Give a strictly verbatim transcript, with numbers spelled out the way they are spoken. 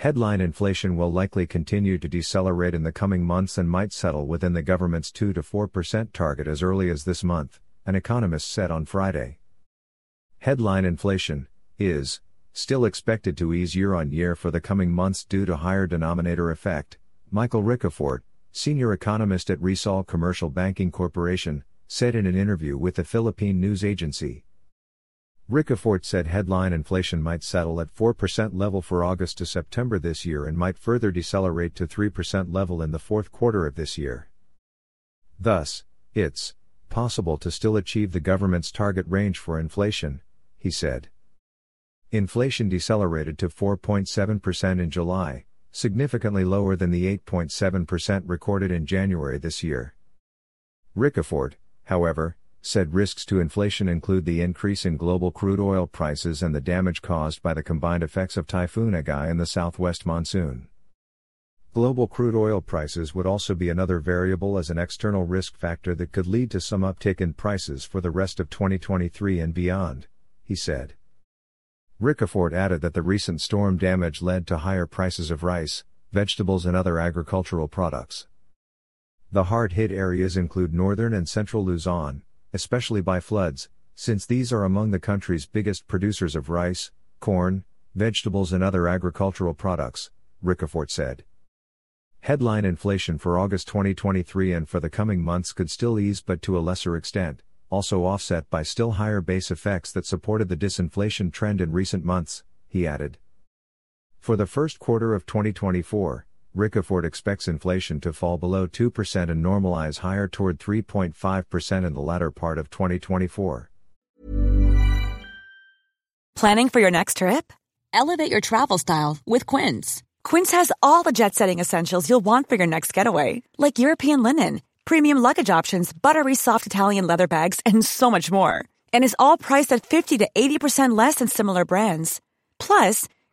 Headline inflation will likely continue to decelerate in the coming months and might settle within the government's two to four percent target as early as this month, an economist said on Friday. Headline inflation is still expected to ease year-on-year for the coming months due to higher denominator effect, Michael Ricafort, senior economist at Rizal Commercial Banking Corporation, said in an interview with the Philippine News Agency. Ricafort said headline inflation might settle at four percent level for August to September this year and might further decelerate to three percent level in the fourth quarter of this year. Thus, it's possible to still achieve the government's target range for inflation, he said. Inflation decelerated to four point seven percent in July, significantly lower than the eight point seven percent recorded in January this year. Ricafort, however, said risks to inflation include the increase in global crude oil prices and the damage caused by the combined effects of Typhoon Egay and the southwest monsoon. Global crude oil prices would also be another variable as an external risk factor that could lead to some uptick in prices for the rest of twenty twenty-three and beyond, he said. Ricafort added that the recent storm damage led to higher prices of rice, vegetables and other agricultural products. The hard-hit areas include northern and central Luzon, especially by floods, since these are among the country's biggest producers of rice, corn, vegetables and other agricultural products, Ricafort said. Headline inflation for August twenty twenty-three and for the coming months could still ease but to a lesser extent, also offset by still higher base effects that supported the disinflation trend in recent months, he added. For the first quarter of twenty twenty-four, Ricafort expects inflation to fall below two percent and normalize higher toward three point five percent in the latter part of twenty twenty-four. Planning for your next trip? Elevate your travel style with Quince. Quince has all the jet-setting essentials you'll want for your next getaway, like European linen, premium luggage options, buttery soft Italian leather bags, and so much more. And is all priced at fifty to eighty percent less than similar brands. Plus,